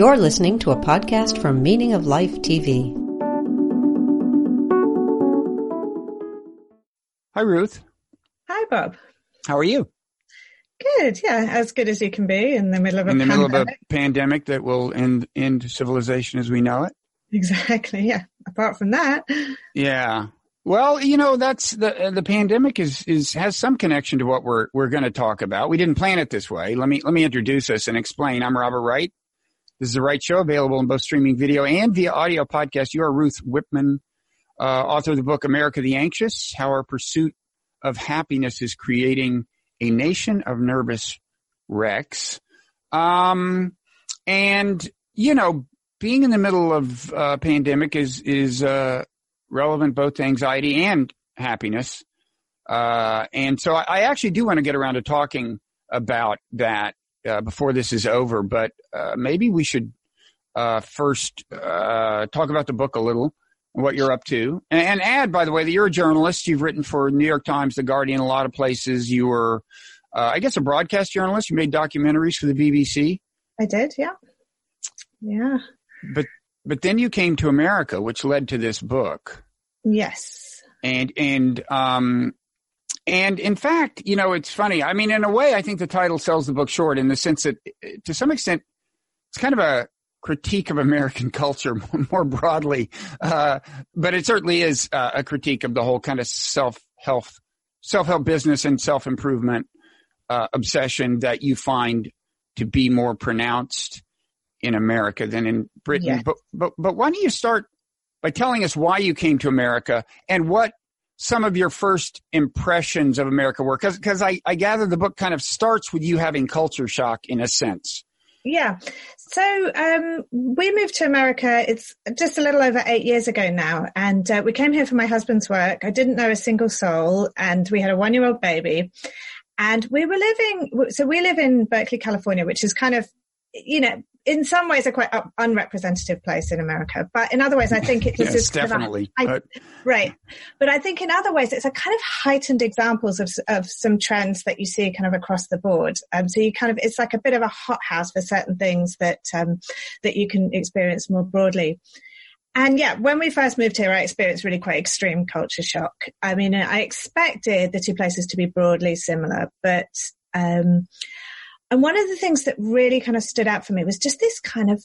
You're listening to a podcast from Meaning of Life TV. Hi, Ruth. Hi, Bob. How are you? Good, yeah, as good as you can be in the middle of a pandemic. That will end civilization as we know it. Exactly, yeah. Apart from that. Yeah. Well, you know, that's the pandemic has some connection to what we're going to talk about. We didn't plan it this way. Let me introduce us and explain. I'm Robert Wright. This is The Wright Show, available in both streaming video and via audio podcast. You are Ruth Whippman, author of the book America the Anxious, How Our Pursuit of Happiness is Creating a Nation of Nervous Wrecks. And, you know, being in the middle of a pandemic is relevant both to anxiety and happiness. And so I actually do want to get around to talking about that before this is over, but maybe we should first talk about the book a little, what you're up to. And add, by the way, that you're a journalist. You've written for New York Times, The Guardian, a lot of places. You were, I guess, a broadcast journalist. You made documentaries for the BBC. I did, yeah. Yeah. But then you came to America, which led to this book. Yes. And in fact, you know, it's funny. I mean, in a way, I think the title sells the book short in the sense that, to some extent, it's kind of a critique of American culture more broadly. But it certainly is a critique of the whole kind of self-help business and self-improvement obsession that you find to be more pronounced in America than in Britain. Yes. But why don't you start by telling us why you came to America and what some of your first impressions of America were? Because I gather the book kind of starts with you having culture shock in a sense. Yeah. So we moved to America. It's just a little over 8 years ago now. And we came here for my husband's work. I didn't know a single soul. And we had a one-year-old baby. And we were we live in Berkeley, California, which is kind of, you know, in some ways a quite unrepresentative place in America, but in other ways I think it just is definitely right. But I think in other ways it's a kind of heightened examples of some trends that you see kind of across the board. So you kind of, it's like a bit of a hothouse for certain things that that you can experience more broadly. And yeah, when we first moved here, I experienced really quite extreme culture shock. I mean, I expected the two places to be broadly similar, but and one of the things that really kind of stood out for me was just this kind of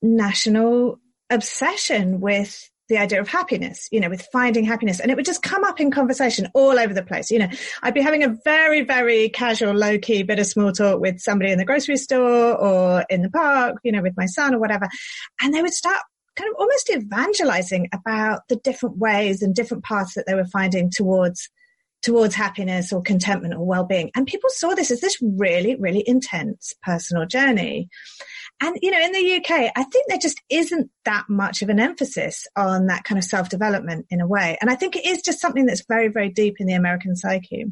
national obsession with the idea of happiness, you know, with finding happiness. And it would just come up in conversation all over the place. You know, I'd be having a very, very casual, low key bit of small talk with somebody in the grocery store or in the park, you know, with my son or whatever. And they would start kind of almost evangelizing about the different ways and different paths that they were finding towards happiness or contentment or well-being. And people saw this as this really, really intense personal journey. And, you know, in the UK, I think there just isn't that much of an emphasis on that kind of self-development in a way. And I think it is just something that's very, very deep in the American psyche.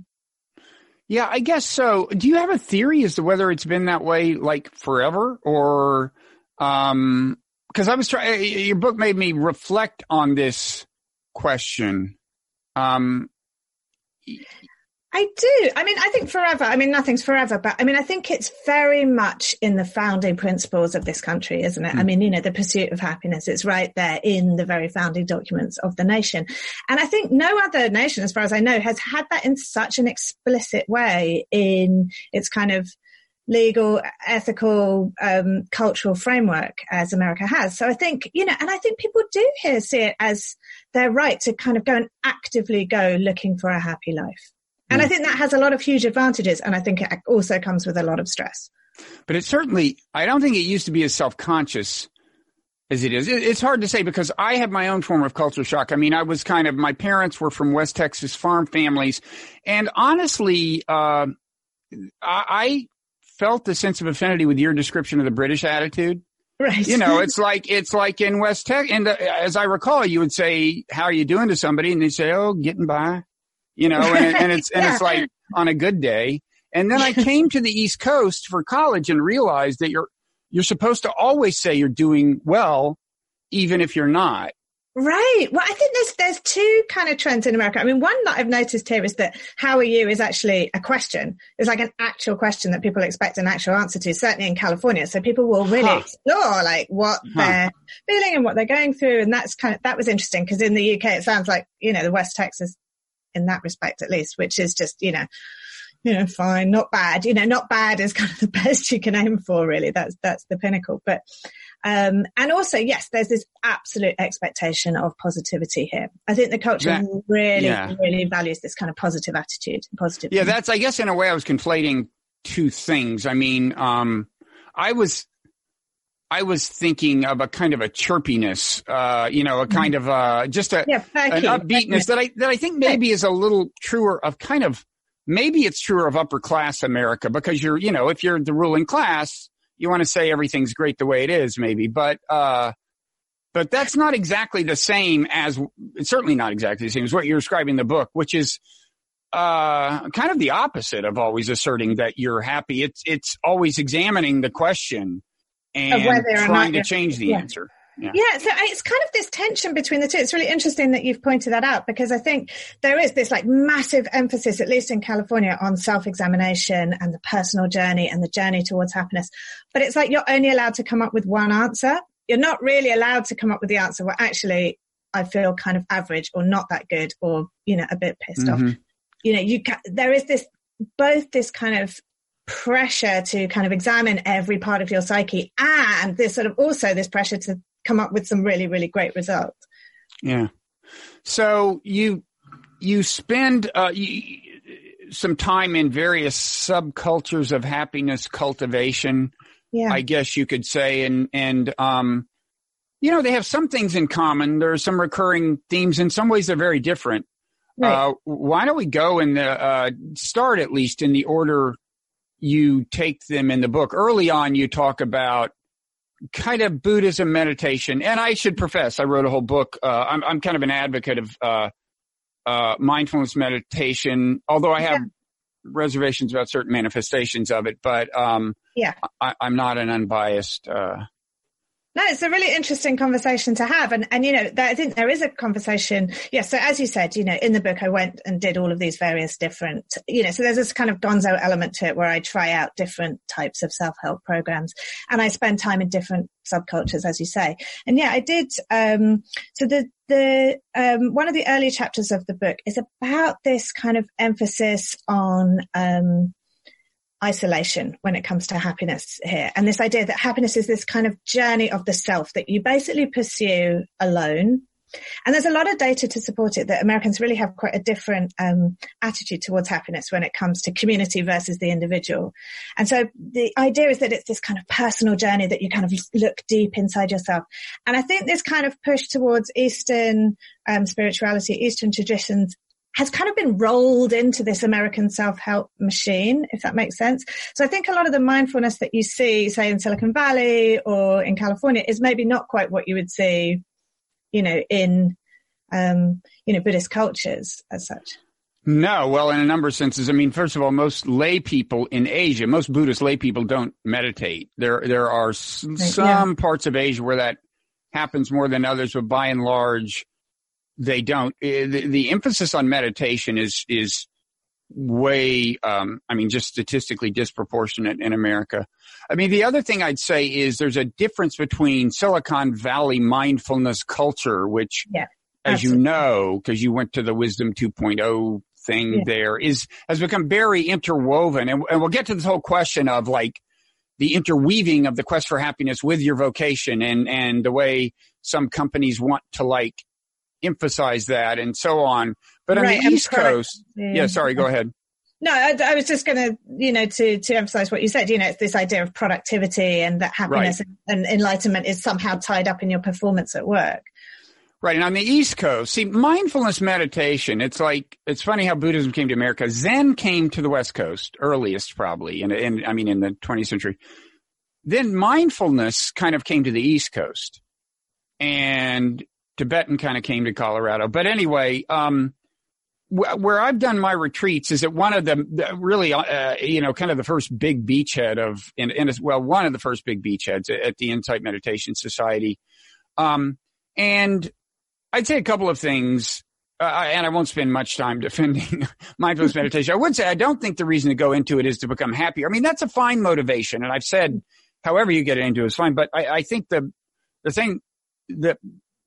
Yeah, I guess so. Do you have a theory as to whether it's been that way, like, forever? Or, because I was your book made me reflect on this question. I do. I mean, I think forever. I mean, nothing's forever, but I mean, I think it's very much in the founding principles of this country, isn't it? Mm. I mean, you know, the pursuit of happiness, it's right there in the very founding documents of the nation. And I think no other nation, as far as I know, has had that in such an explicit way in its kind of legal, ethical, cultural framework as America has. So I think, you know, and I think people do here see it as their right to kind of go and actively go looking for a happy life. And I think that has a lot of huge advantages. And I think it also comes with a lot of stress. But it certainly, I don't think it used to be as self-conscious as it is. It's hard to say because I have my own form of culture shock. I mean, I was kind of, my parents were from West Texas farm families. And honestly, I felt the sense of affinity with your description of the British attitude. Right. You know, it's like in West Tech, and as I recall, you would say, "How are you doing?" to somebody, and they'd say, "Oh, getting by." You know, and it's like on a good day. And then I came to the East Coast for college and realized that you're supposed to always say you're doing well, even if you're not. Right. Well, I think there's two kind of trends in America. I mean, one that I've noticed here is that how are you is actually a question. It's like an actual question that people expect an actual answer to, certainly in California. So people will really explore like what they're feeling and what they're going through. And that's kind of, that was interesting because in the UK, it sounds like, you know, the West Texas in that respect, at least, which is just, you know, fine, not bad, not bad is kind of the best you can aim for, really. That's the pinnacle. But, and also, yes, there's this absolute expectation of positivity here. I think the culture really values this kind of positive attitude. Yeah, that's, I guess, in a way, I was conflating two things. I mean, I was thinking of a kind of a chirpiness, a kind of an upbeatness that I think maybe is a little truer of kind of, maybe it's truer of upper class America, because you're, if you're the ruling class, you want to say everything's great the way it is, maybe, but that's not exactly the same as, it's certainly not exactly the same as what you're describing in the book, which is kind of the opposite of always asserting that you're happy. It's always examining the question and trying to change the answer. Yeah, so it's kind of this tension between the two. It's really interesting that you've pointed that out, because I think there is this like massive emphasis, at least in California, on self-examination and the personal journey and the journey towards happiness. But it's like you're only allowed to come up with one answer. You're not really allowed to come up with the answer, well, actually, I feel kind of average or not that good or, a bit pissed off. There is this, both this kind of pressure to kind of examine every part of your psyche and this sort of also this pressure to come up with some really, really great results. Yeah. So you spend some time in various subcultures of happiness cultivation, I guess you could say. And they have some things in common. There are some recurring themes. In some ways, they're very different. Right. Why don't we go in the start, at least in the order you take them in the book. Early on, you talk about kind of Buddhism meditation. And I should profess, I wrote a whole book. I'm kind of an advocate of mindfulness meditation, although I have reservations about certain manifestations of it. But I'm not an unbiased... No, it's a really interesting conversation to have. And I think there is a conversation. Yeah. So as you said, in the book, I went and did all of these various different, so there's this kind of gonzo element to it where I try out different types of self-help programs and I spend time in different subcultures, as you say. And I did. So the one of the early chapters of the book is about this kind of emphasis on, isolation when it comes to happiness here, and this idea that happiness is this kind of journey of the self that you basically pursue alone. And there's a lot of data to support it that Americans really have quite a different attitude towards happiness when it comes to community versus the individual. And so the idea is that it's this kind of personal journey that you kind of look deep inside yourself. And I think this kind of push towards Eastern spirituality, Eastern traditions, has kind of been rolled into this American self-help machine, if that makes sense. So I think a lot of the mindfulness that you see, say, in Silicon Valley or in California is maybe not quite what you would see, in, Buddhist cultures as such. No. Well, in a number of senses, I mean, first of all, most lay people in Asia, most Buddhist lay people don't meditate. There are some parts of Asia where that happens more than others, but by and large, they don't. The emphasis on meditation is way, just statistically disproportionate in America. I mean, the other thing I'd say is there's a difference between Silicon Valley mindfulness culture, which, as you know, because you went to the Wisdom 2.0 thing there, has become very interwoven. And we'll get to this whole question of like the interweaving of the quest for happiness with your vocation and the way some companies want to like emphasize that and so on. But on the East Coast, sorry, go ahead. No, I was just going to, to emphasize what you said, it's this idea of productivity and that happiness and enlightenment is somehow tied up in your performance at work. Right. And on the East Coast, see, mindfulness meditation, it's like, it's funny how Buddhism came to America. Zen came to the West Coast earliest, probably, in the 20th century. Then mindfulness kind of came to the East Coast. And Tibetan kind of came to Colorado. But anyway, where I've done my retreats is at one of the really, kind of the first big beachhead one of the first big beachheads at the Insight Meditation Society. And I'd say a couple of things, and I won't spend much time defending mindfulness meditation. I would say I don't think the reason to go into it is to become happier. I mean, that's a fine motivation, and I've said however you get into it is fine. But I think the thing that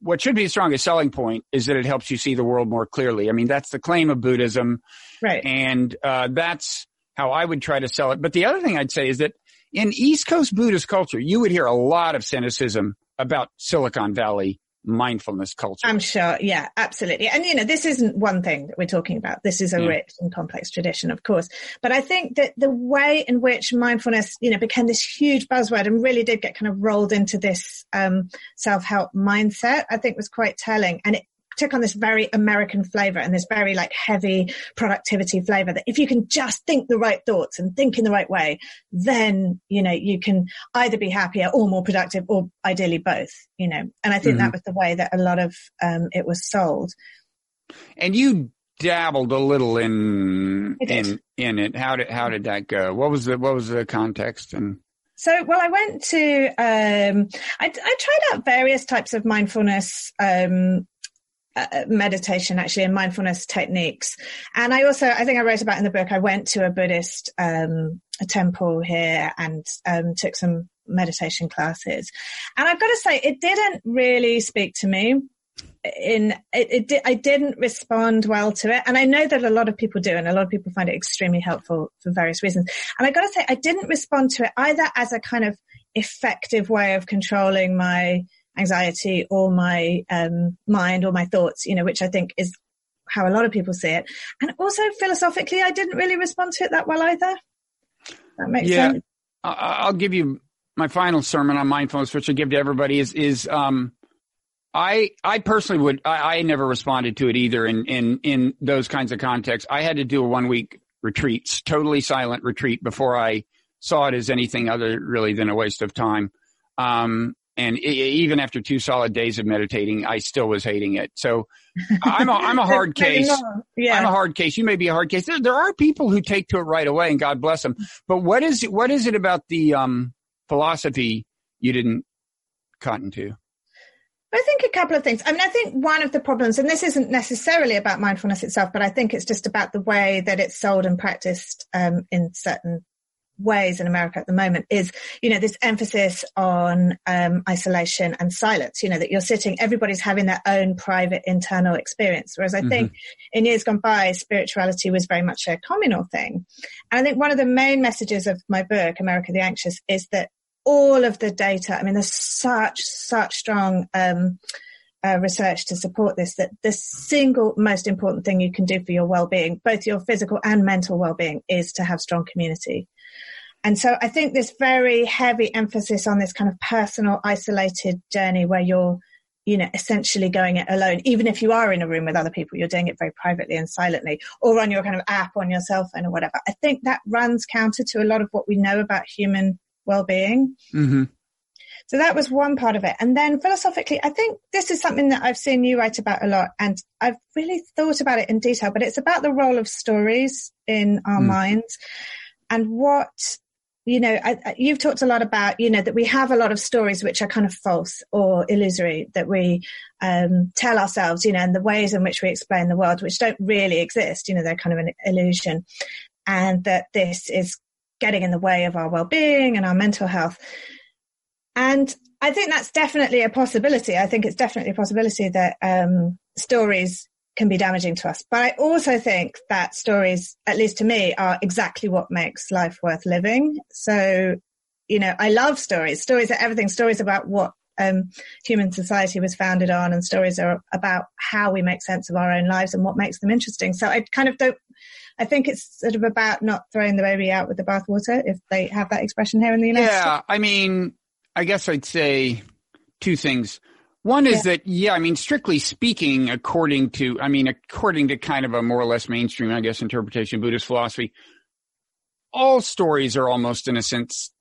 what should be the strongest selling point is that it helps you see the world more clearly. I mean, that's the claim of Buddhism, right? And that's how I would try to sell it. But the other thing I'd say is that in East Coast Buddhist culture, you would hear a lot of cynicism about Silicon Valley mindfulness culture. I'm sure. Yeah, absolutely. And, you know, this isn't one thing that we're talking about. This is a rich and complex tradition, of course. But I think that the way in which mindfulness, you know, became this huge buzzword and really did get kind of rolled into this self-help mindset, I think was quite telling. And it took on this very American flavor and this very like heavy productivity flavor that if you can just think the right thoughts and think in the right way, then, you know, you can either be happier or more productive or ideally both, you know. And I think that was the way that a lot of it was sold. And you dabbled a little in it. How did that go? What was the context? And so, well, I went to I tried out various types of mindfulness meditation, actually, and mindfulness techniques. And I also, I think I wrote about in the book, I went to a Buddhist a temple here and took some meditation classes. And I've got to say, it didn't really speak to me. I didn't respond well to it. And I know that a lot of people do, and a lot of people find it extremely helpful for various reasons. And I got to say, I didn't respond to it either as a kind of effective way of controlling my anxiety or my mind or my thoughts, you know, which I think is how a lot of people see it. And also philosophically, I didn't really respond to it that well either. That makes sense. I'll give you my final sermon on mindfulness, which I give to everybody is I personally would, I never responded to it either in those kinds of contexts. I had to do a 1-week retreat, totally silent retreat, before I saw it as anything other really than a waste of time. And even after 2 solid days of meditating, I still was hating it. So I'm a hard case. Yeah. I'm a hard case. You may be a hard case. There are people who take to it right away, and God bless them. But what is it about the philosophy you didn't cotton to? I think a couple of things. I mean, I think one of the problems, and this isn't necessarily about mindfulness itself, but I think it's just about the way that it's sold and practiced in certain ways in America at the moment, is, you know, this emphasis on isolation and silence, you know, that you're sitting, everybody's having their own private internal experience. Whereas I think in years gone by, spirituality was very much a communal thing. And I think one of the main messages of my book, America the Anxious, is that all of the data, I mean, there's such strong research to support this, that the single most important thing you can do for your well-being, both your physical and mental well-being, is to have strong community. And so I think this very heavy emphasis on this kind of personal, isolated journey where you're, you know, essentially going it alone, even if you are in a room with other people, you're doing it very privately and silently, or on your kind of app on your cell phone or whatever. I think that runs counter to a lot of what we know about human well-being. Mm-hmm. So that was one part of it. And then philosophically, I think this is something that I've seen you write about a lot, and I've really thought about it in detail, but it's about the role of stories in our minds. And what, you know, you've talked a lot about, you know, that we have a lot of stories which are kind of false or illusory, that we tell ourselves, you know, and the ways in which we explain the world, which don't really exist, you know, they're kind of an illusion. And that this is getting in the way of our well-being and our mental health. And I think that's definitely a possibility. I think it's definitely a possibility that stories can be damaging to us. But I also think that stories, at least to me, are exactly what makes life worth living. So, you know, I love stories. Stories are everything. Stories about what human society was founded on, and stories are about how we make sense of our own lives and what makes them interesting. So I kind of don't, I think it's sort of about not throwing the baby out with the bathwater, if they have that expression here in the United States. Yeah, I mean, I guess I'd say 2 things. One is that, I mean, strictly speaking, according to kind of a more or less mainstream, I guess, interpretation of Buddhist philosophy, all stories are almost, in a sense,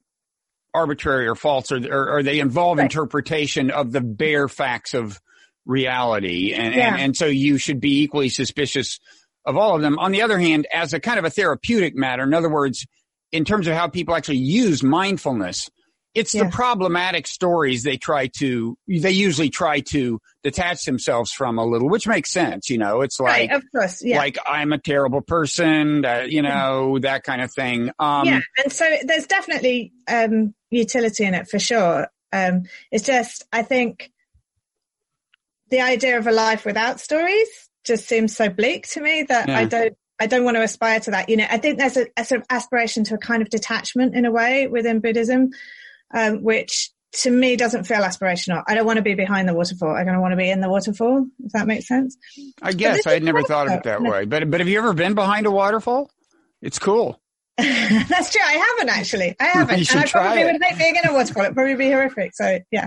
arbitrary or false, or they involve interpretation of the bare facts of reality. And so you should be equally suspicious of all of them. On the other hand, as a kind of a therapeutic matter, in other words, in terms of how people actually use mindfulness, It's the problematic stories they usually try to detach themselves from a little, which makes sense. You know, it's like, right, of course, like I'm a terrible person, you know, that kind of thing. And so there's definitely utility in it for sure. It's just, I think the idea of a life without stories just seems so bleak to me that I don't want to aspire to that. You know, I think there's a sort of aspiration to a kind of detachment in a way within Buddhism, which to me doesn't feel aspirational. I don't want to be behind the waterfall. I don't want to be in the waterfall, if that makes sense. I guess I'd never thought of it that way. But have you ever been behind a waterfall? It's cool. That's true. I haven't actually. And I probably would think being in a waterfall, it'd probably be horrific. So yeah.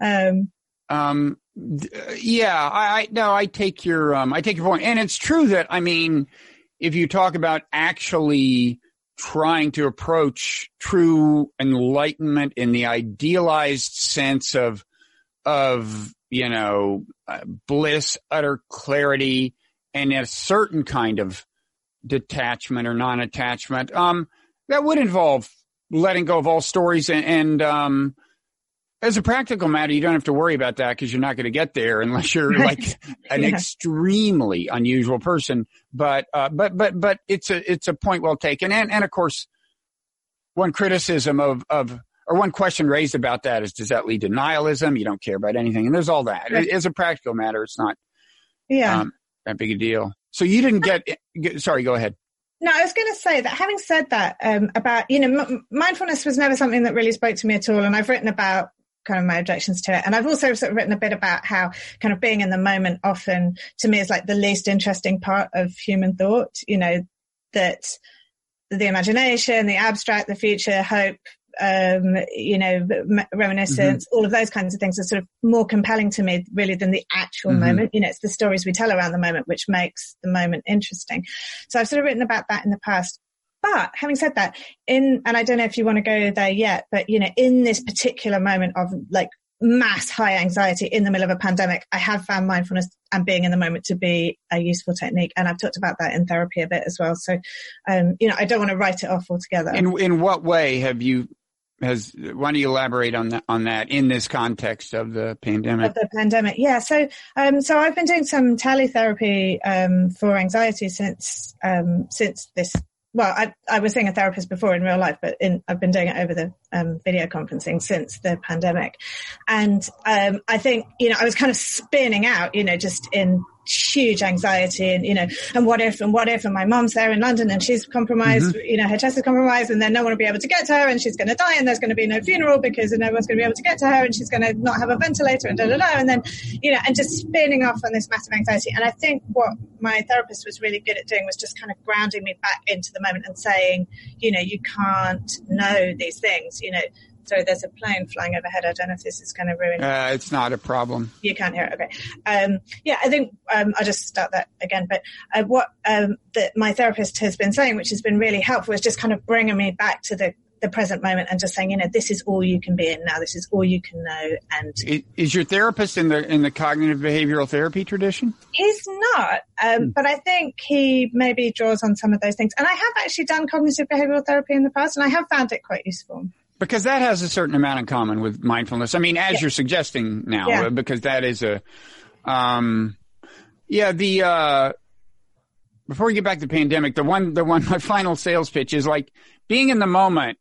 I take your point, and it's true that, I mean, if you talk about actually trying to approach true enlightenment in the idealized sense of you know, bliss, utter clarity, and a certain kind of detachment or non-attachment, that would involve letting go of all stories and as a practical matter, you don't have to worry about that because you're not going to get there unless you're like an extremely unusual person. But it's a point well taken. And of course, one criticism or one question raised about that is, does that lead to nihilism? You don't care about anything. And there's all that. Right. As a practical matter, it's not that big a deal. So you didn't get – sorry, go ahead. No, I was going to say that having said that, about, you know, mindfulness was never something that really spoke to me at all. And I've written about kind of my objections to it. And I've also sort of written a bit about how kind of being in the moment often to me is like the least interesting part of human thought, you know, that the imagination, the abstract, the future, hope, you know, reminiscence, all of those kinds of things are sort of more compelling to me really than the actual moment. You know, it's the stories we tell around the moment, which makes the moment interesting. So I've sort of written about that in the past. But having said that, and I don't know if you want to go there yet, but, you know, in this particular moment of like mass high anxiety in the middle of a pandemic, I have found mindfulness and being in the moment to be a useful technique. And I've talked about that in therapy a bit as well. So, you know, I don't want to write it off altogether. In what way why do you elaborate on that in this context of the pandemic? Of the pandemic, yeah. So, so I've been doing some teletherapy, for anxiety since this. Well, I was seeing a therapist before in real life, but I've been doing it over the video conferencing since the pandemic. And I think, you know, I was kind of spinning out, you know, just in huge anxiety and, you know, and what if, and my mom's there in London and she's compromised, you know, her chest is compromised and then no one will be able to get to her and she's going to die and there's going to be no funeral because no one's going to be able to get to her and she's going to not have a ventilator and and then, you know, and just spinning off on this massive anxiety. And I think what my therapist was really good at doing was just kind of grounding me back into the moment and saying, you know, you can't know these things, you know. Sorry, there's a plane flying overhead. I don't know if this is going to ruin it. It's not a problem. You can't hear it. Okay. I think I'll just start that again. But what my therapist has been saying, which has been really helpful, is just kind of bringing me back to the present moment and just saying, you know, this is all you can be in now. This is all you can know. And is your therapist in the cognitive behavioral therapy tradition? He's not, but I think he maybe draws on some of those things. And I have actually done cognitive behavioral therapy in the past, and I have found it quite useful. Because that has a certain amount in common with mindfulness. I mean, as you're suggesting now, because that is before we get back to the pandemic, my final sales pitch is like being in the moment.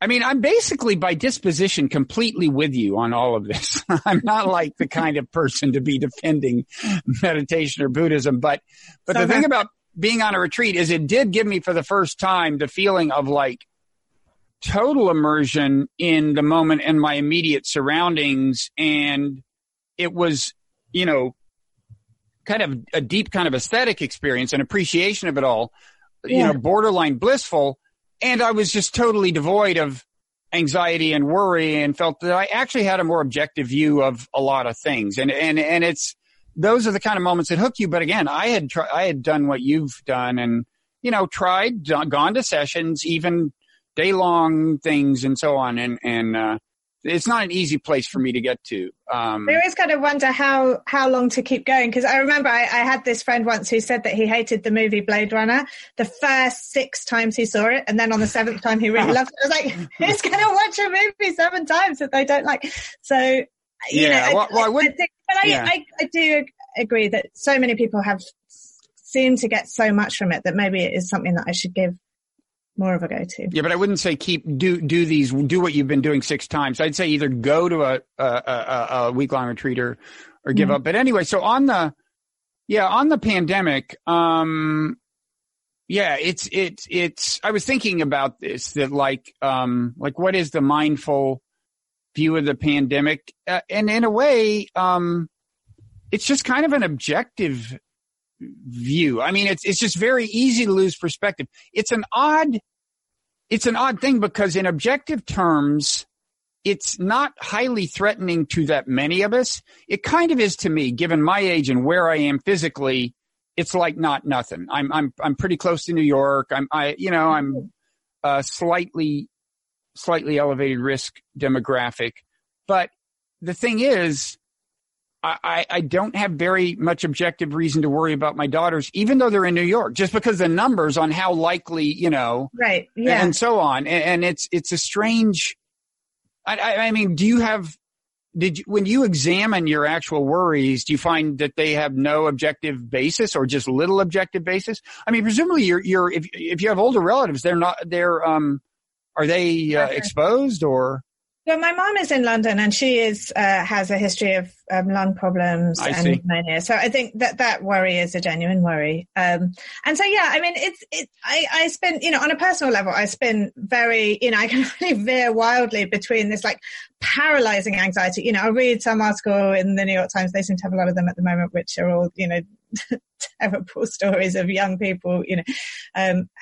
I mean, I'm basically by disposition completely with you on all of this. I'm not like the kind of person to be defending meditation or Buddhism, but the thing about being on a retreat is it did give me for the first time the feeling of like, total immersion in the moment and my immediate surroundings. And it was, you know, kind of a deep kind of aesthetic experience and appreciation of it all, you know, borderline blissful. And I was just totally devoid of anxiety and worry and felt that I actually had a more objective view of a lot of things. And it's, those are the kind of moments that hook you. But again, I had done what you've done and, you know, gone to sessions, even day long things and so on. And it's not an easy place for me to get to. I always kind of wonder how long to keep going, because I remember I had this friend once who said that he hated the movie Blade Runner the first 6 times he saw it, and then on the 7th time he really loved it. I was like, who's going to watch a movie 7 times that they don't like? So, I do agree that so many people have seemed to get so much from it that maybe it is something that I should give more of a go-to. Yeah, but I wouldn't say do what you've been doing 6 times. I'd say either go to a week-long retreat or give up. But anyway, so on the pandemic, it's I was thinking about this, that like what is the mindful view of the pandemic? And in a way, it's just kind of an objective view. I mean, it's just very easy to lose perspective. It's an odd thing, because in objective terms, it's not highly threatening to that many of us. It kind of is to me, given my age and where I am physically. It's like not nothing. I'm pretty close to New York. I'm a slightly elevated risk demographic, but the thing is, I don't have very much objective reason to worry about my daughters, even though they're in New York, just because the numbers on how likely, right, yeah, and so on. And it's a strange. I mean, when you examine your actual worries, do you find that they have no objective basis or just little objective basis? I mean, presumably you're if you have older relatives, are they exposed or? Well, my mom is in London, and she has a history of lung problems and pneumonia. So I think that worry is a genuine worry. And so, I mean, I spend, on a personal level, I spend very, I can really veer wildly between this like paralyzing anxiety. I read some article in the New York Times. They seem to have a lot of them at the moment, which are all, terrible stories of young people,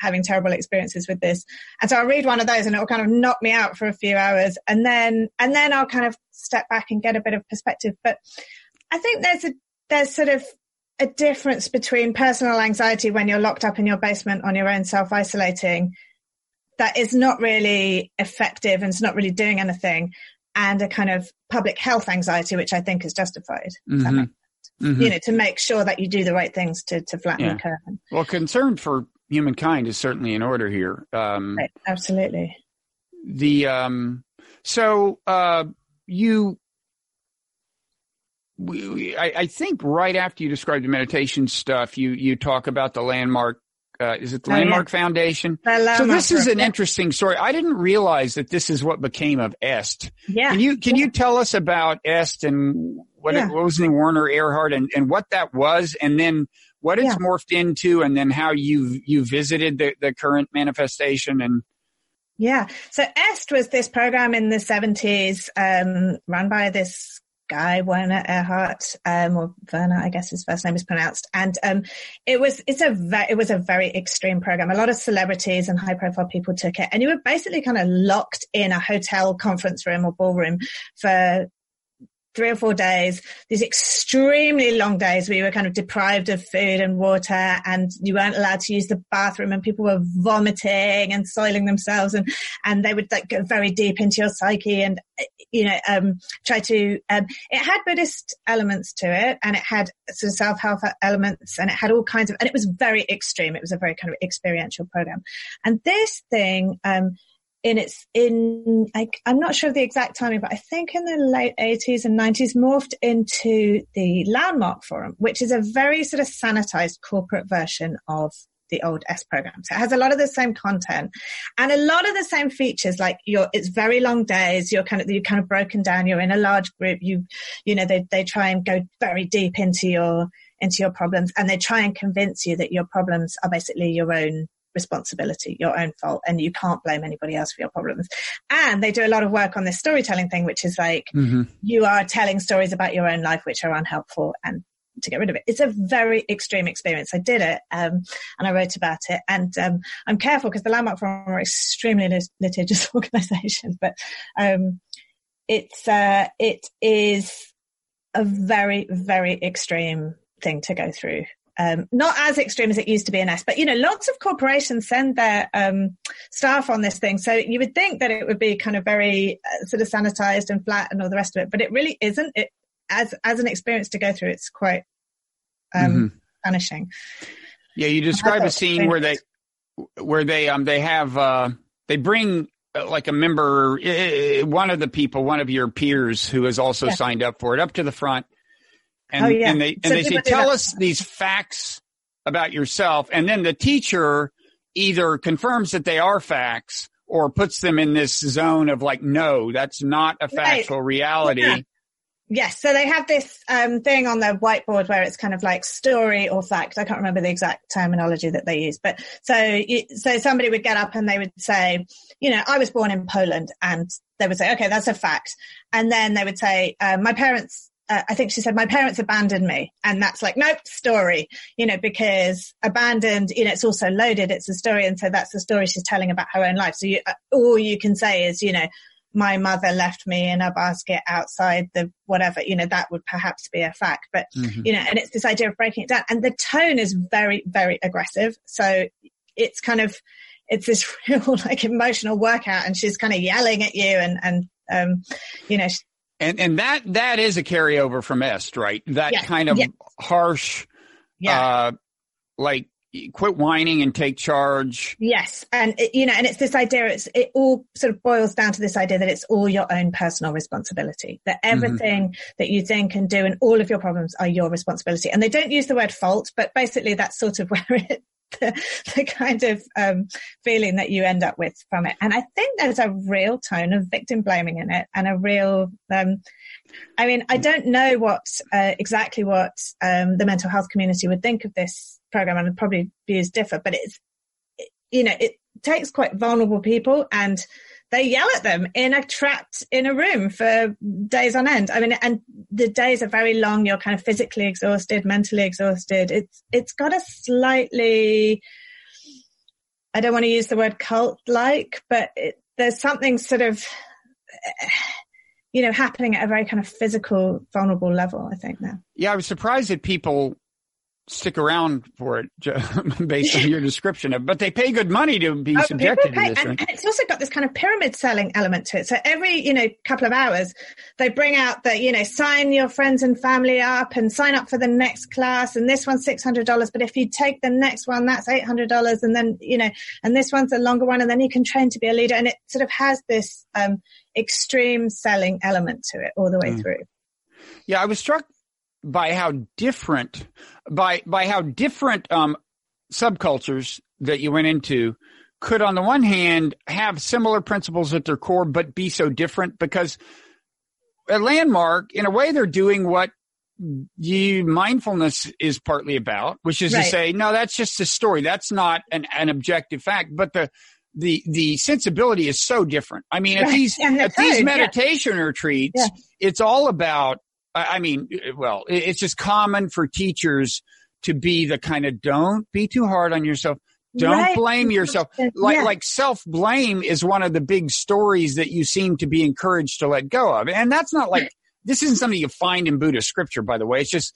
having terrible experiences with this. And so I'll read one of those and it'll kind of knock me out for a few hours. And then I'll kind of step back and get a bit of perspective. But I think there's sort of a difference between personal anxiety when you're locked up in your basement on your own, self-isolating, that is not really effective and it's not really doing anything, and a kind of public health anxiety, which I think is justified. Mm-hmm. Mm-hmm. To make sure that you do the right things to flatten the curve. Well, concern for humankind is certainly in order here. Right, absolutely. I think right after you describe the meditation stuff, you talk about the Landmark. Is it the Landmark Foundation? The Landmark. So this is an interesting story. I didn't realize that this is what became of Est. Yeah. Can you tell us about Est and what was the Werner Earhart and what that was, and then what it's morphed into, and then how you visited the current manifestation and. Yeah. So Est was this program in the 70s, run by this guy, Werner Earhart, or Werner, I guess his first name is pronounced. And, it was a very extreme program. A lot of celebrities and high profile people took it. And you were basically kind of locked in a hotel conference room or ballroom for 3 or 4 days, these extremely long days where you were kind of deprived of food and water, and you weren't allowed to use the bathroom, and people were vomiting and soiling themselves, and they would like go very deep into your psyche and, try to, it had Buddhist elements to it, and it had sort of self-help elements, and it had all kinds of, and it was very extreme. It was a very kind of experiential program. And this thing, I'm not sure of the exact timing, but I think in the late 80s and 90s morphed into the Landmark Forum, which is a very sort of sanitized corporate version of the old S program. So it has a lot of the same content and a lot of the same features, like it's very long days. You're kind of broken down. You're in a large group. They try and go very deep into your problems, and they try and convince you that your problems are basically your own responsibility, your own fault, and you can't blame anybody else for your problems. And they do a lot of work on this storytelling thing, which is like you are telling stories about your own life which are unhelpful, and to get rid of it. It's a very extreme experience. I did it, and I wrote about it, and I'm careful because the Landmark Forum are extremely litigious organizations, but it is a very, very extreme thing to go through. not as extreme as it used to be in Est, but, you know, lots of corporations send their staff on this thing. So you would think that it would be kind of very sort of sanitized and flat and all the rest of it, but it really isn't. It, as an experience to go through, it's quite punishing. Yeah, you describe a scene where they bring like a member, one of the people, one of your peers who has also signed up for it, up to the front. And, and they say, tell us these facts about yourself. And then the teacher either confirms that they are facts or puts them in this zone of like, no, that's not a factual reality. Yeah. Yes. So they have this thing on their whiteboard where it's kind of like story or fact. I can't remember the exact terminology that they use. But so somebody would get up and they would say, you know, I was born in Poland. And they would say, okay, that's a fact. And then they would say, my parents, I think she said, my parents abandoned me. And that's like, nope, story, you know, because abandoned, you know, it's also loaded. It's a story. And so that's the story she's telling about her own life. So you, all you can say is, you know, my mother left me in a basket outside the whatever, you know, that would perhaps be a fact. But, you know, and it's this idea of breaking it down. And the tone is very, very aggressive. So it's kind of, it's this real like emotional workout, and she's kind of yelling at you you know. And that is a carryover from Est, right? That kind of harsh, like, quit whining and take charge. Yes. And, you know, and it's this idea, it all sort of boils down to this idea that it's all your own personal responsibility, that everything that you think and do and all of your problems are your responsibility. And they don't use the word fault, but basically that's sort of where the kind of feeling that you end up with from it. And I think there's a real tone of victim blaming in it, and a real, I mean, I don't know exactly what the mental health community would think of this program, and probably views differ, but it's, you know, it takes quite vulnerable people and they yell at them trapped in a room for days on end. I mean, and the days are very long. You're kind of physically exhausted, mentally exhausted. It's got a slightly, I don't want to use the word cult-like, but there's something sort of, you know, happening at a very kind of physical, vulnerable level, I think now. Yeah, I was surprised that people stick around for it, based on your description but they pay good money to be subjected to this, right? And it's also got this kind of pyramid selling element to it. So every, you know, couple of hours, they bring out the, you know, sign your friends and family up and sign up for the next class. And this one's $600. But if you take the next one, that's $800. And then, you know, and this one's a longer one. And then you can train to be a leader. And it sort of has this extreme selling element to it all the way through. Yeah, I was struck by how different subcultures that you went into could, on the one hand, have similar principles at their core, but be so different. Because at Landmark, in a way, they're doing what mindfulness is partly about, which is to say, no, that's just a story. That's not an objective fact. But the sensibility is so different. I mean, at these meditation retreats, it's all about, I mean, well, it's just common for teachers to be the kind of, don't be too hard on yourself. Don't blame yourself. Like self-blame is one of the big stories that you seem to be encouraged to let go of. And that's not like, this isn't something you find in Buddhist scripture, by the way. It's just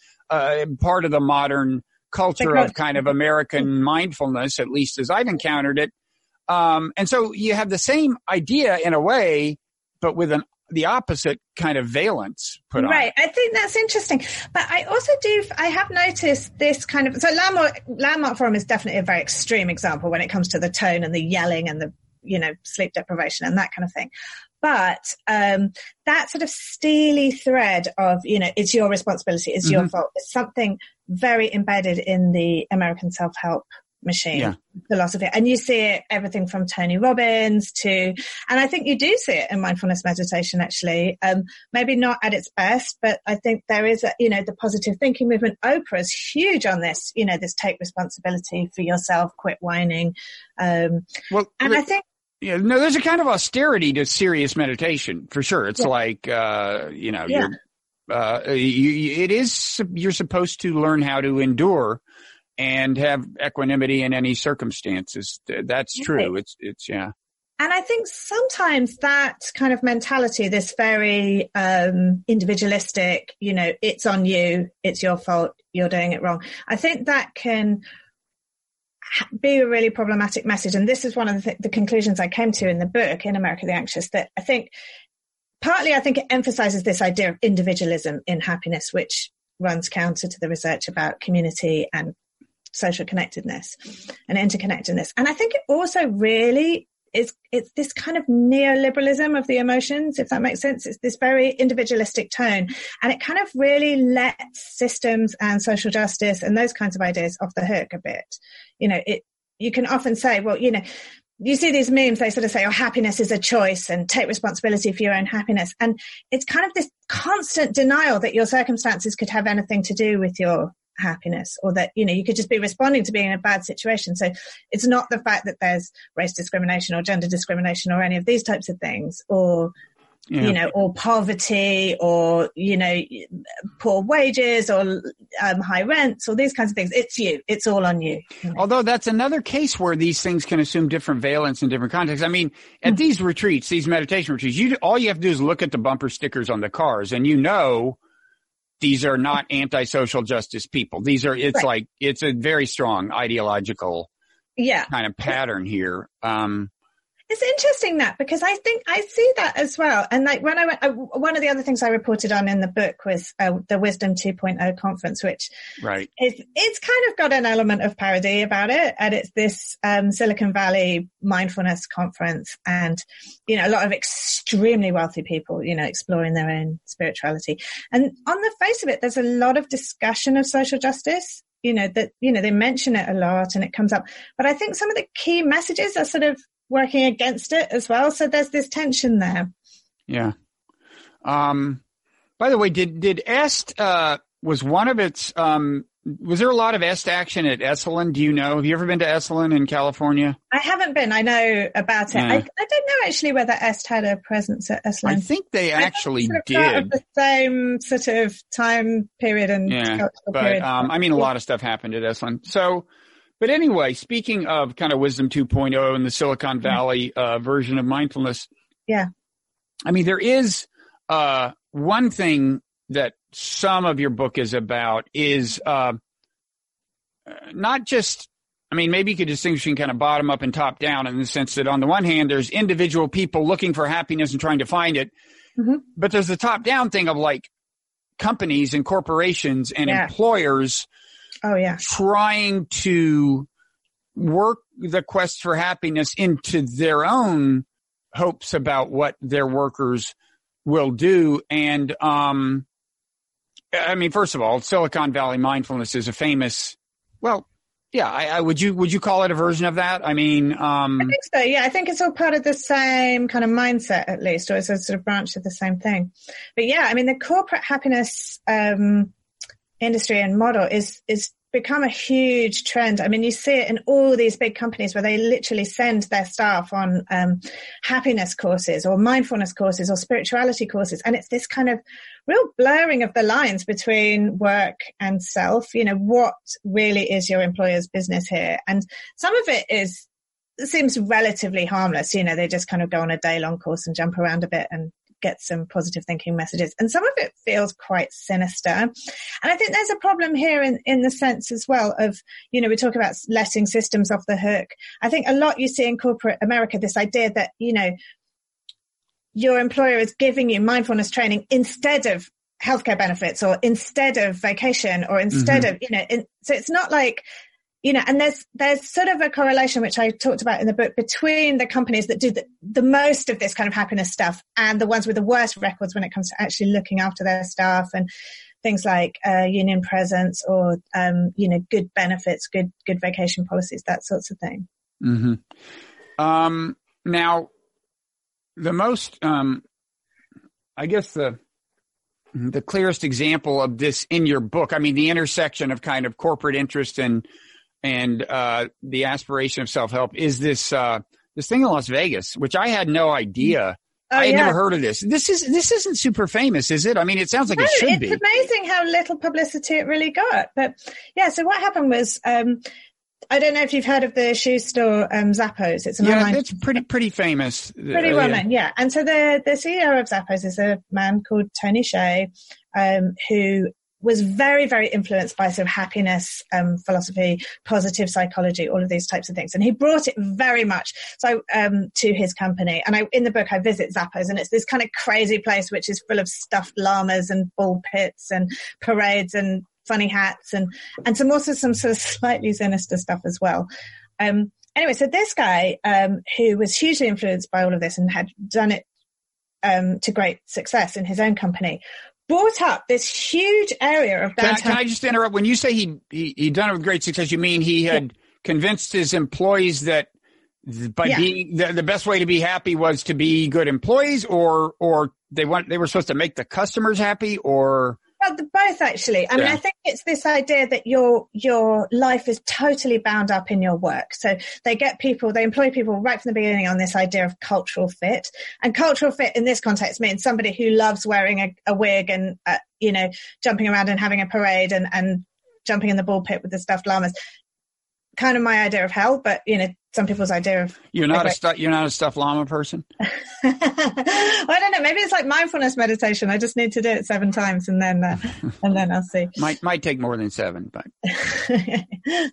part of the modern culture of kind of American mindfulness, at least as I've encountered it. And so you have the same idea in a way, but with the opposite kind of valence put on. Right. I think that's interesting. But I also have noticed this kind of, so Landmark Forum is definitely a very extreme example when it comes to the tone and the yelling and the, you know, sleep deprivation and that kind of thing. But that sort of steely thread of, you know, it's your responsibility, it's your fault, it's something very embedded in the American self-help machine philosophy. And you see it, everything from Tony Robbins to, and I think you do see it in mindfulness meditation, actually, maybe not at its best, but I think there is a, you know, the positive thinking movement. Oprah's huge on this, you know, this take responsibility for yourself, quit whining. I think, yeah, no, there's a kind of austerity to serious meditation for sure. It's like, you know, you're supposed to learn how to endure and have equanimity in any circumstances. That's true. It's And I think sometimes that kind of mentality, this very individualistic, you know, it's on you, it's your fault, you're doing it wrong. I think that can be a really problematic message. And this is one of the conclusions I came to in the book, in America the Anxious, that I think partly it emphasizes this idea of individualism in happiness, which runs counter to the research about community and social connectedness and interconnectedness. And I think it also really it's this kind of neoliberalism of the emotions, if that makes sense. It's this very individualistic tone, and it kind of really lets systems and social justice and those kinds of ideas off the hook a bit. You know, you can often say, well, you know, you see these memes, they sort of say, oh, happiness is a choice and take responsibility for your own happiness. And it's kind of this constant denial that your circumstances could have anything to do with your happiness, or that, you know, you could just be responding to being in a bad situation. So it's not the fact that there's race discrimination or gender discrimination or any of these types of things, or you know, or poverty, or, you know, poor wages, or high rents, or these kinds of things. It's you. It's all on you. You know? Although that's another case where these things can assume different valence in different contexts. I mean, at these retreats, these meditation retreats, all you have to do is look at the bumper stickers on the cars, and you know, these are not anti-social justice people. These are, it's right. Like, it's a very strong ideological kind of pattern here. It's interesting that, because I think I see that as well. And like when I went, one of the other things I reported on in the book was the Wisdom 2.0 conference, which it's kind of got an element of parody about it. And it's this Silicon Valley mindfulness conference, and, you know, a lot of extremely wealthy people, you know, exploring their own spirituality. And on the face of it, there's a lot of discussion of social justice, you know, that, you know, they mention it a lot and it comes up. But I think some of the key messages are sort of working against it as well. So there's this tension there. Yeah. By the way, did Est, was one of its, was there a lot of Est action at Esalen? Do you know? Have you ever been to Esalen in California? I haven't been. I know about it. I don't know actually whether Est had a presence at Esalen. I think they actually did. The same sort of time period and cultural period. I mean, a lot of stuff happened at Esalen. So, but anyway, speaking of kind of Wisdom 2.0 and the Silicon Valley version of mindfulness. Yeah. I mean, there is one thing that some of your book is about is not just, I mean, maybe you could distinguish between kind of bottom up and top down, in the sense that on the one hand, there's individual people looking for happiness and trying to find it. Mm-hmm. But there's the top down thing of like companies and corporations and employers. Oh, yeah. Trying to work the quest for happiness into their own hopes about what their workers will do. And, I mean, first of all, Silicon Valley mindfulness is a famous, well, yeah, I would you call it a version of that? I mean, I think so. Yeah. I think it's all part of the same kind of mindset, at least, or it's a sort of branch of the same thing. But yeah, I mean, the corporate happiness, industry and model is become a huge trend. I mean, you see it in all these big companies where they literally send their staff on happiness courses or mindfulness courses or spirituality courses. And it's this kind of real blurring of the lines between work and self. You know, what really is your employer's business here? And some of it seems relatively harmless. You know, they just kind of go on a day-long course and jump around a bit and get some positive thinking messages, and some of it feels quite sinister. And I think there's a problem here in the sense as well of, you know, we talk about letting systems off the hook. I think a lot you see in corporate America, this idea that, you know, your employer is giving you mindfulness training instead of healthcare benefits or instead of vacation or instead of, you know, so it's not like, you know, and there's sort of a correlation, which I talked about in the book, between the companies that do the most of this kind of happiness stuff and the ones with the worst records when it comes to actually looking after their staff and things like union presence or, you know, good benefits, good vacation policies, that sorts of thing. Mm-hmm. Now, the most, I guess the clearest example of this in your book, I mean, the intersection of kind of corporate interest and the aspiration of self-help is this thing in Las Vegas, which I had no idea. I had never heard of this. This isn't super famous, is it? I mean, it sounds like it should be. It's amazing how little publicity it really got. But yeah, so what happened was I don't know if you've heard of the shoe store Zappos. It's an online. That's pretty famous. Pretty well known, yeah. And so the CEO of Zappos is a man called Tony Hsieh, who was very, very influenced by sort of happiness philosophy, positive psychology, all of these types of things. And he brought it very much to his company. And in the book, I visit Zappos, and it's this kind of crazy place which is full of stuffed llamas and ball pits and parades and funny hats and some sort of slightly sinister stuff as well. Anyway, so this guy who was hugely influenced by all of this and had done it to great success in his own company, bought up this huge area of downtown. Can I just interrupt? When you say he'd done it with great success, you mean he had convinced his employees that being the best way to be happy was to be good employees, or they were supposed to make the customers happy, or? Well, both actually. I mean, I think it's this idea that your life is totally bound up in your work. So they employ people right from the beginning on this idea of cultural fit. And cultural fit in this context means somebody who loves wearing a wig and, jumping around and having a parade and jumping in the ball pit with the stuffed llamas. Kind of my idea of hell, but, some people's idea of... You're not a stuffed llama person? Well, I don't know. Maybe it's like mindfulness meditation. I just need to do it 7 times and then I'll see. Might take more than 7, but...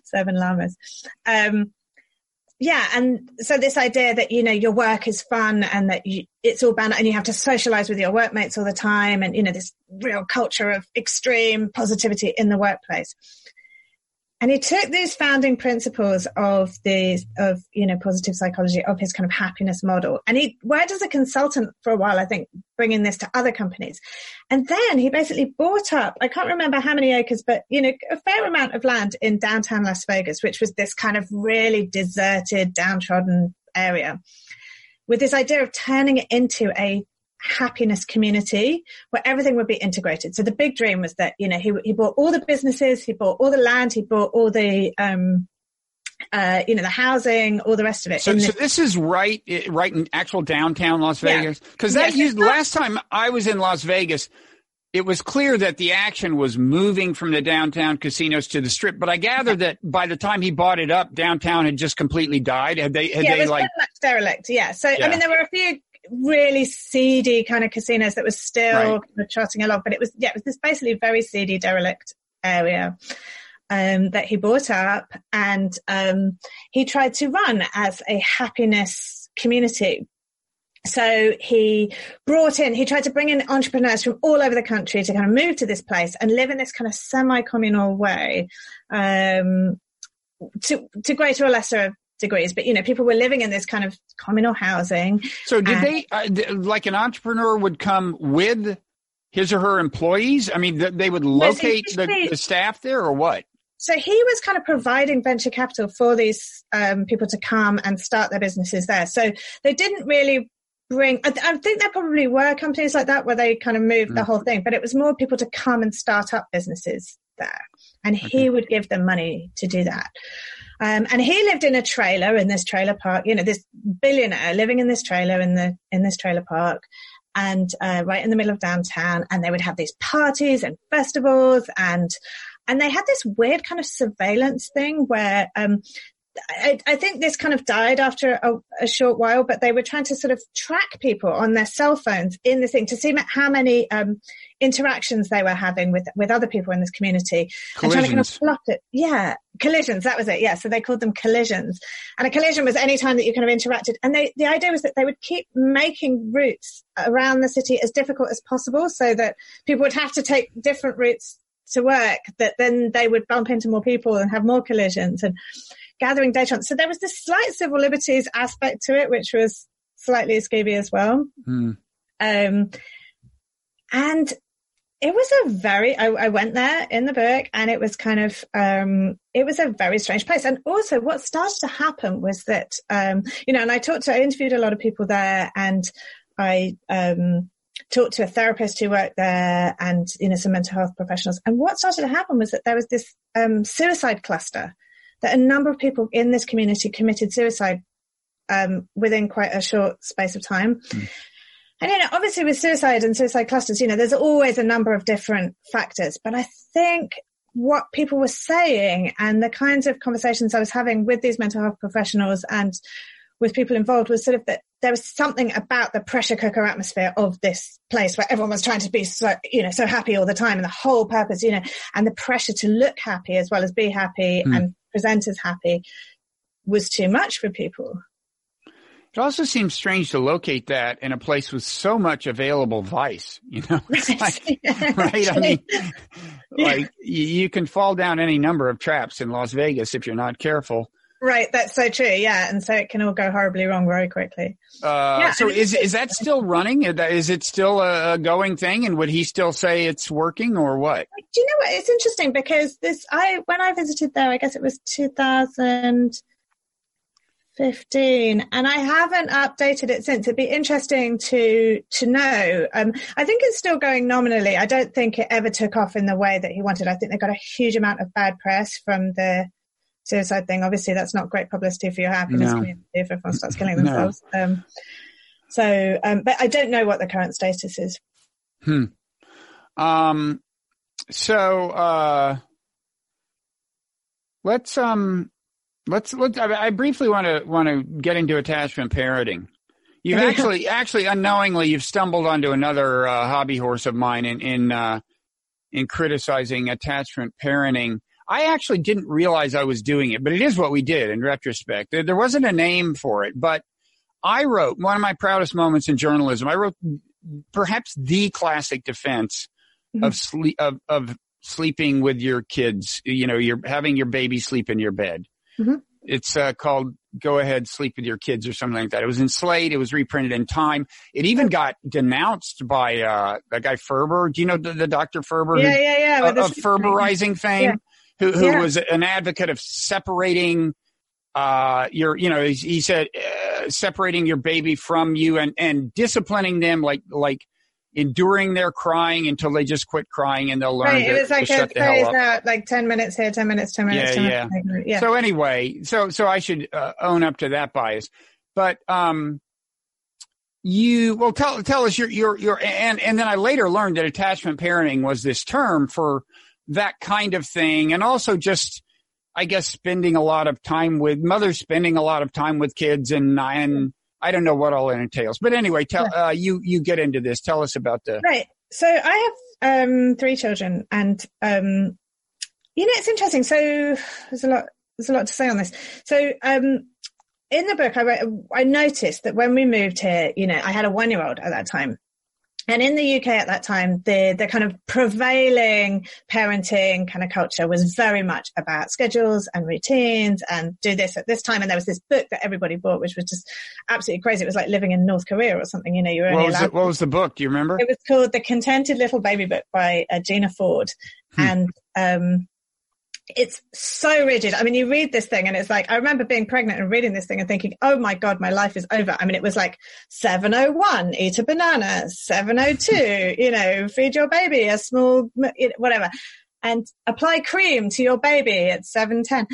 7 llamas. And so this idea that, your work is fun and that it's all bound and you have to socialize with your workmates all the time and, this real culture of extreme positivity in the workplace. And he took these founding principles of positive psychology, of his kind of happiness model. And he worked as a consultant for a while, I think, bringing this to other companies. And then he basically bought up, I can't remember how many acres, but, a fair amount of land in downtown Las Vegas, which was this kind of really deserted, downtrodden area, with this idea of turning it into a happiness community where everything would be integrated. So the big dream was that he bought all the businesses, he bought all the land, he bought all the the housing, all the rest of it. So this is right in actual downtown Las Vegas, because last time I was in Las Vegas, it was clear that the action was moving from the downtown casinos to the Strip, but I gather that by the time he bought it up, downtown had just completely died. It was pretty much derelict. Yeah. So I mean, there were a few really seedy kind of casinos that was still trotting along, but it was this basically very seedy, derelict area that he bought up, and he tried to run as a happiness community. So he tried to bring in entrepreneurs from all over the country to kind of move to this place and live in this kind of semi-communal way, to greater or lesser degrees, but people were living in this kind of communal housing. So did they like an entrepreneur would come with his or her employees? I mean, they would locate the staff there, or what? So he was kind of providing venture capital for these people to come and start their businesses there. So they didn't really bring, I think there probably were companies like that where they kind of moved the whole thing, but it was more people to come and start up businesses there, and he would give them money to do that. And he lived in a trailer in this trailer park, this billionaire living in this trailer in this trailer park, and right in the middle of downtown. And they would have these parties and festivals, and they had this weird kind of surveillance thing where I think this kind of died after a short while, but they were trying to sort of track people on their cell phones in this thing to see how many interactions they were having with other people in this community. Collisions. And trying to kind of plot it. Yeah. Collisions. That was it. Yeah. So they called them collisions. And a collision was any time that you kind of interacted. And the idea was that they would keep making routes around the city as difficult as possible so that people would have to take different routes to work, that then they would bump into more people and have more collisions and gathering data on. So there was this slight civil liberties aspect to it, which was slightly scabby as well. Mm. And it was a very, I went there in the book, and it was kind of, it was a very strange place. And also what started to happen was that, and I interviewed a lot of people there, and I talked to a therapist who worked there and, some mental health professionals. And what started to happen was that there was this suicide cluster, that a number of people in this community committed suicide within quite a short space of time. Mm. And, obviously with suicide and suicide clusters, there's always a number of different factors. But I think what people were saying and the kinds of conversations I was having with these mental health professionals and with people involved was sort of that there was something about the pressure cooker atmosphere of this place where everyone was trying to be so, you know, so happy all the time, and the whole purpose, you know, and the pressure to look happy as well as be happy and present as happy was too much for people. It also seems strange to locate that in a place with so much available vice, you know, it's like, right? I mean, like you can fall down any number of traps in Las Vegas if you're not careful. Right. That's so true. Yeah. And so it can all go horribly wrong very quickly. So is that still running? Is it still a going thing? And would he still say it's working or what? Do you know what? It's interesting because when I visited there, I guess it was 2015, and I haven't updated it since. It'd be interesting to know. I think it's still going nominally. I don't think it ever took off in the way that he wanted. I think they got a huge amount of bad press from the suicide thing. Obviously, that's not great publicity for your happiness community if everyone starts killing themselves. But I don't know what the current status is. Let's. I briefly want to get into attachment parenting. You've actually unknowingly you've stumbled onto another hobby horse of mine in criticizing attachment parenting. I actually didn't realize I was doing it, but it is what we did in retrospect. There wasn't a name for it, but I wrote one of my proudest moments in journalism. I wrote perhaps the classic defense of sleeping with your kids. You know, you're having your baby sleep in your bed. Mm-hmm. It's called Go Ahead, Sleep With Your Kids or something like that. It was in Slate. It was reprinted in Time. It even got denounced by that guy Ferber. Do you know the Dr. Ferber? Yeah. Of Ferberizing fame. Yeah. Who was an advocate of separating he said separating your baby from you and disciplining them like enduring their crying until they just quit crying and they'll learn to shut the hell up. Out, like 10 minutes here, 10 minutes, 10 minutes, 10 minutes. Yeah. So anyway, so I should own up to that bias. But tell us your and then I later learned that attachment parenting was this term for that kind of thing. And also just, I guess, mothers spending a lot of time with kids and I don't know what all it entails, but anyway, you get into this. Tell us about the. Right. So I have, three children and, it's interesting. So there's a lot to say on this. So, in the book I noticed that when we moved here, you know, I had a 1-year-old at that time. And in the UK at that time, the kind of prevailing parenting kind of culture was very much about schedules and routines and do this at this time. And there was this book that everybody bought, which was just absolutely crazy. It was like living in North Korea or something. You know, you were only allowed. What was the book? Do you remember? It was called The Contented Little Baby Book by Gina Ford. And it's so rigid. I mean, you read this thing and it's like, I remember being pregnant and reading this thing and thinking, oh my God, my life is over. I mean, it was like 7:01, eat a banana, 7:02, you know, feed your baby a small, whatever, and apply cream to your baby at 7:10.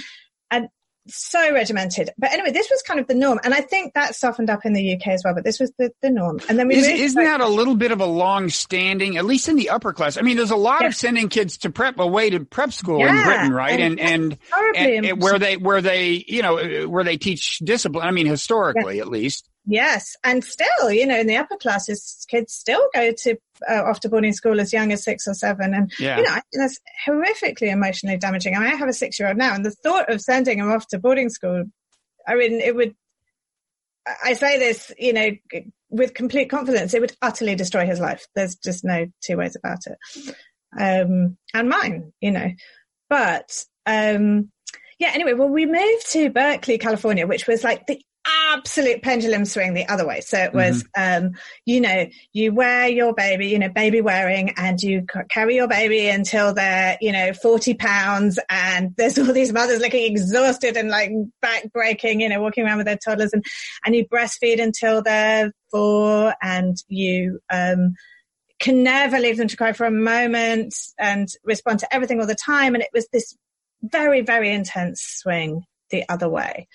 And so regimented. But anyway, this was kind of the norm. And I think that softened up in the UK as well, but this was the norm. And then isn't that a little bit of a long standing, at least in the upper class? I mean, there's a lot of sending kids to prep school in Britain, right? And where they, you know, where they teach discipline. I mean, historically, at least. Yes. And still, you know, in the upper classes, kids still go to off to boarding school as young as 6 or 7. And, you know, I think that's horrifically emotionally damaging. I mean, I have a 6-year-old now, and the thought of sending him off to boarding school, I mean, I say this, you know, with complete confidence, it would utterly destroy his life. There's just no two ways about it. And mine, you know. But, anyway, well, we moved to Berkeley, California, which was like the absolute pendulum swing the other way. So it was, you know, you wear your baby, you know, baby wearing, and you carry your baby until they're, you know, 40 pounds. And there's all these mothers looking exhausted and like back breaking, you know, walking around with their toddlers, and you breastfeed until they're 4, and you, can never leave them to cry for a moment and respond to everything all the time. And it was this very, very intense swing the other way.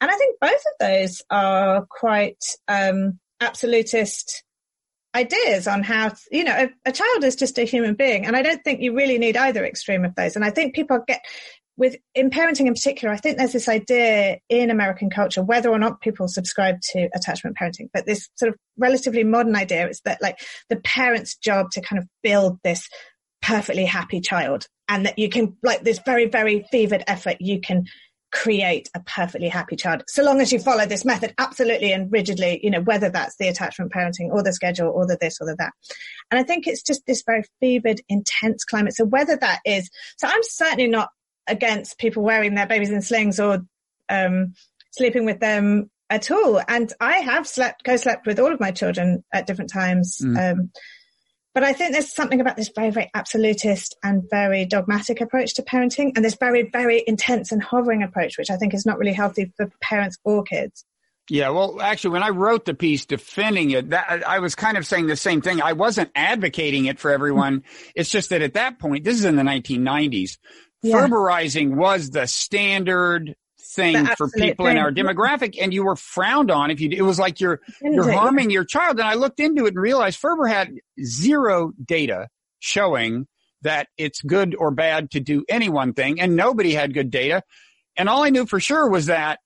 And I think both of those are quite absolutist ideas on how, you know, a child is just a human being. And I don't think you really need either extreme of those. And I think people get, with in parenting in particular, I think there's this idea in American culture, whether or not people subscribe to attachment parenting, but this sort of relatively modern idea is that like the parent's job to kind of build this perfectly happy child, and that you can, like this very, very fevered effort, you can create a perfectly happy child so long as you follow this method absolutely and rigidly, you know, whether that's the attachment parenting or the schedule or the this or the that. And I think it's just this very fevered, intense climate. So whether that is, so I'm certainly not against people wearing their babies in slings or sleeping with them at all. And I have co-slept with all of my children at different times. But I think there's something about this very, very absolutist and very dogmatic approach to parenting, and this very, very intense and hovering approach, which I think is not really healthy for parents or kids. Yeah, well, actually, when I wrote the piece defending it, that, I was kind of saying the same thing. I wasn't advocating it for everyone. It's just that at that point, this is in the 1990s, yeah, Ferberizing was the standard thing for people in our demographic, and you were frowned on if you it was like you're harming your child. And I looked into it and realized Ferber had zero data showing that it's good or bad to do any one thing, and nobody had good data. And all I knew for sure was that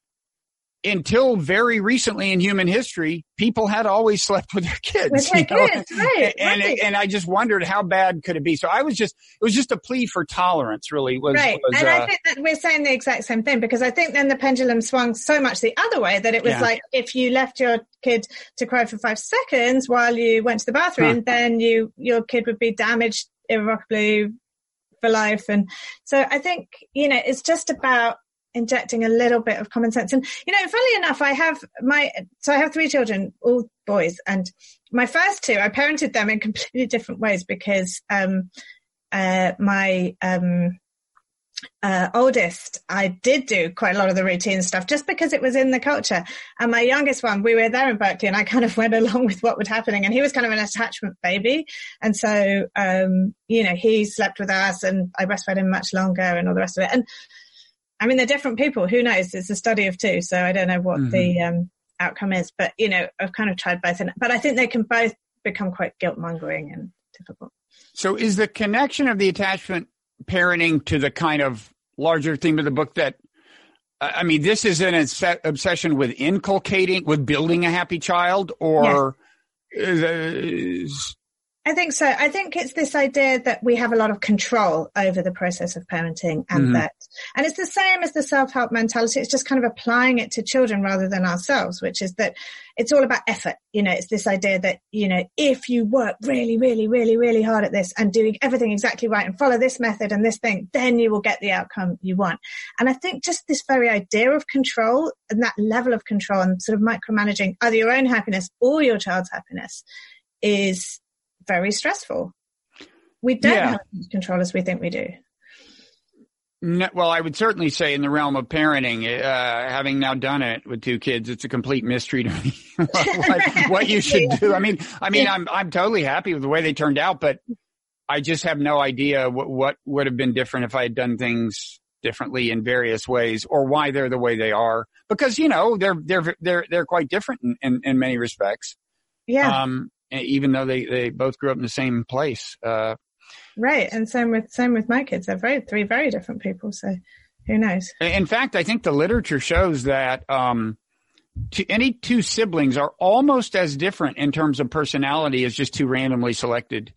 until very recently in human history, people had always slept with their kids. And I just wondered how bad could it be. So I was just, it was just a plea for tolerance, really. I think that we're saying the exact same thing, because I think then the pendulum swung so much the other way that it was like, if you left your kid to cry for 5 seconds while you went to the bathroom, then your kid would be damaged irrevocably for life. And so I think, you know, it's just about injecting a little bit of common sense. And, you know, funnily enough, I have 3 children, all boys, and my first 2, I parented them in completely different ways, because my oldest, I did do quite a lot of the routine stuff just because it was in the culture. And my youngest one, we were there in Berkeley, and I kind of went along with what was happening. And he was kind of an attachment baby. And so, you know, he slept with us and I breastfed him much longer and all the rest of it. And I mean, they're different people. Who knows? It's a study of 2, so I don't know what the outcome is. But, you know, I've kind of tried both. But I think they can both become quite guilt-mongering and difficult. So is the connection of the attachment parenting to the kind of larger theme of the book that, I mean, this is an obsession with building a happy child, or... Yes. I think so. I think it's this idea that we have a lot of control over the process of parenting, and and it's the same as the self-help mentality. It's just kind of applying it to children rather than ourselves, which is that it's all about effort. You know, it's this idea that, you know, if you work really, really, really, really hard at this and do everything exactly right and follow this method and this thing, then you will get the outcome you want. And I think just this very idea of control and that level of control and sort of micromanaging either your own happiness or your child's happiness is very stressful. We don't have as much control as we think we do. No, well, I would certainly say in the realm of parenting, having now done it with 2 kids, it's a complete mystery to me what you should do. I mean, I'm totally happy with the way they turned out, but I just have no idea what would have been different if I had done things differently in various ways, or why they're the way they are. Because, you know, they're quite different in many respects. Yeah. Even though they both grew up in the same place. Right. And same with my kids. They're three very different people. So who knows? In fact, I think the literature shows that any 2 siblings are almost as different in terms of personality as just 2 randomly selected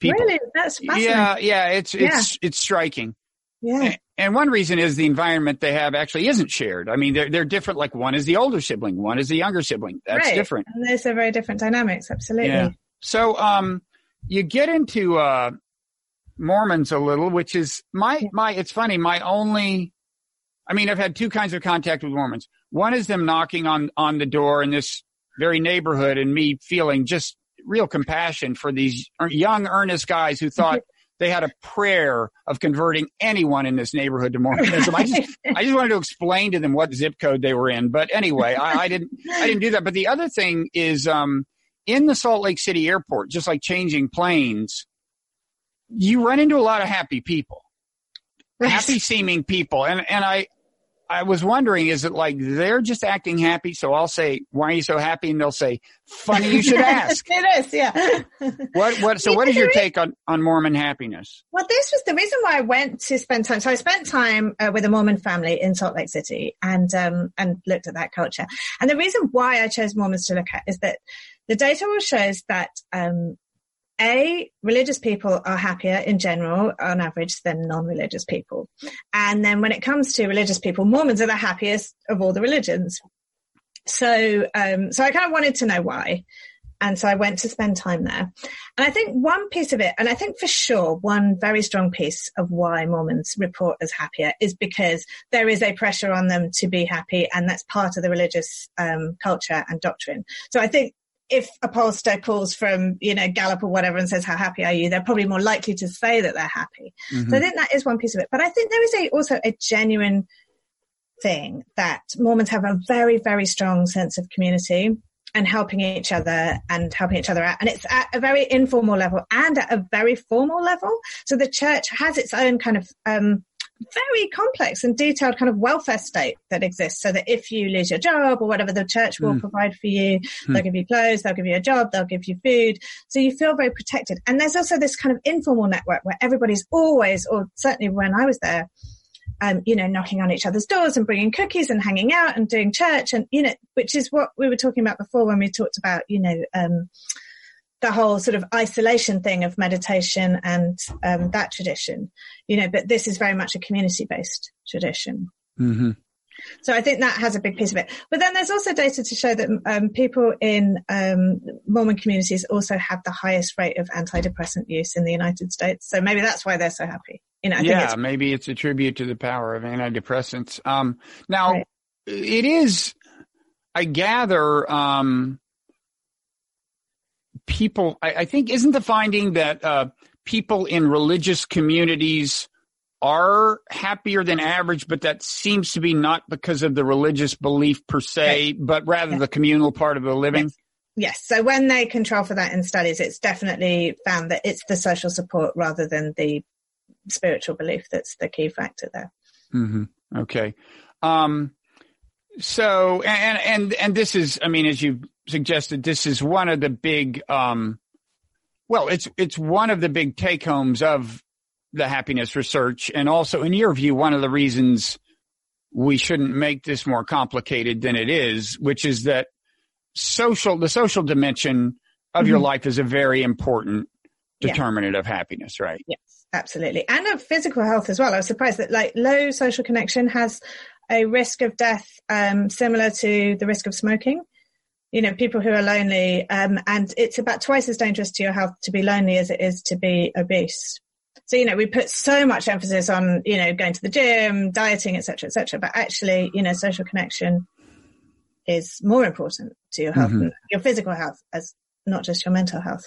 people. Really? That's fascinating. Yeah. It's striking. Yeah. And one reason is the environment they have actually isn't shared. I mean, they're different. Like one is the older sibling, one is the younger sibling. That's right. Different. And those are very different dynamics. Absolutely. Yeah. So, you get into, Mormons a little, which is it's funny. I've had 2 kinds of contact with Mormons. One is them knocking on the door in this very neighborhood, and me feeling just real compassion for these young, earnest guys who thought, they had a prayer of converting anyone in this neighborhood to Mormonism. I just wanted to explain to them what zip code they were in. But anyway, I didn't do that. But the other thing is, in the Salt Lake City airport, just like changing planes, you run into a lot of happy people, happy seeming people. And I, I was wondering, is it like they're just acting happy? So I'll say, why are you so happy? And they'll say, funny you should ask. It is, yeah. So what is your take on Mormon happiness? Well, this was the reason why I went to spend time. So I spent time with a Mormon family in Salt Lake City and looked at that culture. And the reason why I chose Mormons to look at is that the data shows that, religious people are happier in general, on average, than non-religious people. And then when it comes to religious people, Mormons are the happiest of all the religions. So I kind of wanted to know why. And so I went to spend time there. And I think one piece of it, and I think for sure one very strong piece of why Mormons report as happier is because there is a pressure on them to be happy, and that's part of the religious culture and doctrine. So I think if a pollster calls from, Gallup or whatever and says, how happy are you? They're probably more likely to say that they're happy. Mm-hmm. So I think that is one piece of it. But I think there is also a genuine thing that Mormons have a very, very strong sense of community and helping each other out. And it's at a very informal level and at a very formal level. So the church has its own kind of, very complex and detailed kind of welfare state that exists, so that if you lose your job or whatever, the church will provide for you. They'll give you clothes, they'll give you a job, they'll give you food. So you feel very protected. And there's also this kind of informal network where everybody's always, or certainly when I was there, knocking on each other's doors and bringing cookies and hanging out and doing church. And, which is what we were talking about before when we talked about, the whole sort of isolation thing of meditation and that tradition, but this is very much a community-based tradition. Mm-hmm. So I think that has a big piece of it. But then there's also data to show that people in Mormon communities also have the highest rate of antidepressant use in the United States. So maybe that's why they're so happy. Maybe it's a tribute to the power of antidepressants. Right. It is, I gather, people, I think, isn't the finding that people in religious communities are happier than average, but that seems to be not because of the religious belief per se, but rather the communal part of the living? Yes. So when they control for that in studies, it's definitely found that it's the social support rather than the spiritual belief that's the key factor there. Mm-hmm. Okay. So, and this is, as you suggested, this is one of the big, it's one of the big take homes of the happiness research. And also, in your view, one of the reasons we shouldn't make this more complicated than it is, which is that the social dimension of your life is a very important determinant of happiness, right? Yes, absolutely. And of physical health as well. I was surprised that low social connection has a risk of death, similar to the risk of smoking. People who are lonely, and it's about twice as dangerous to your health to be lonely as it is to be obese. So, we put so much emphasis on, going to the gym, dieting, et cetera, but actually, social connection is more important to your health, and your physical health, as not just your mental health.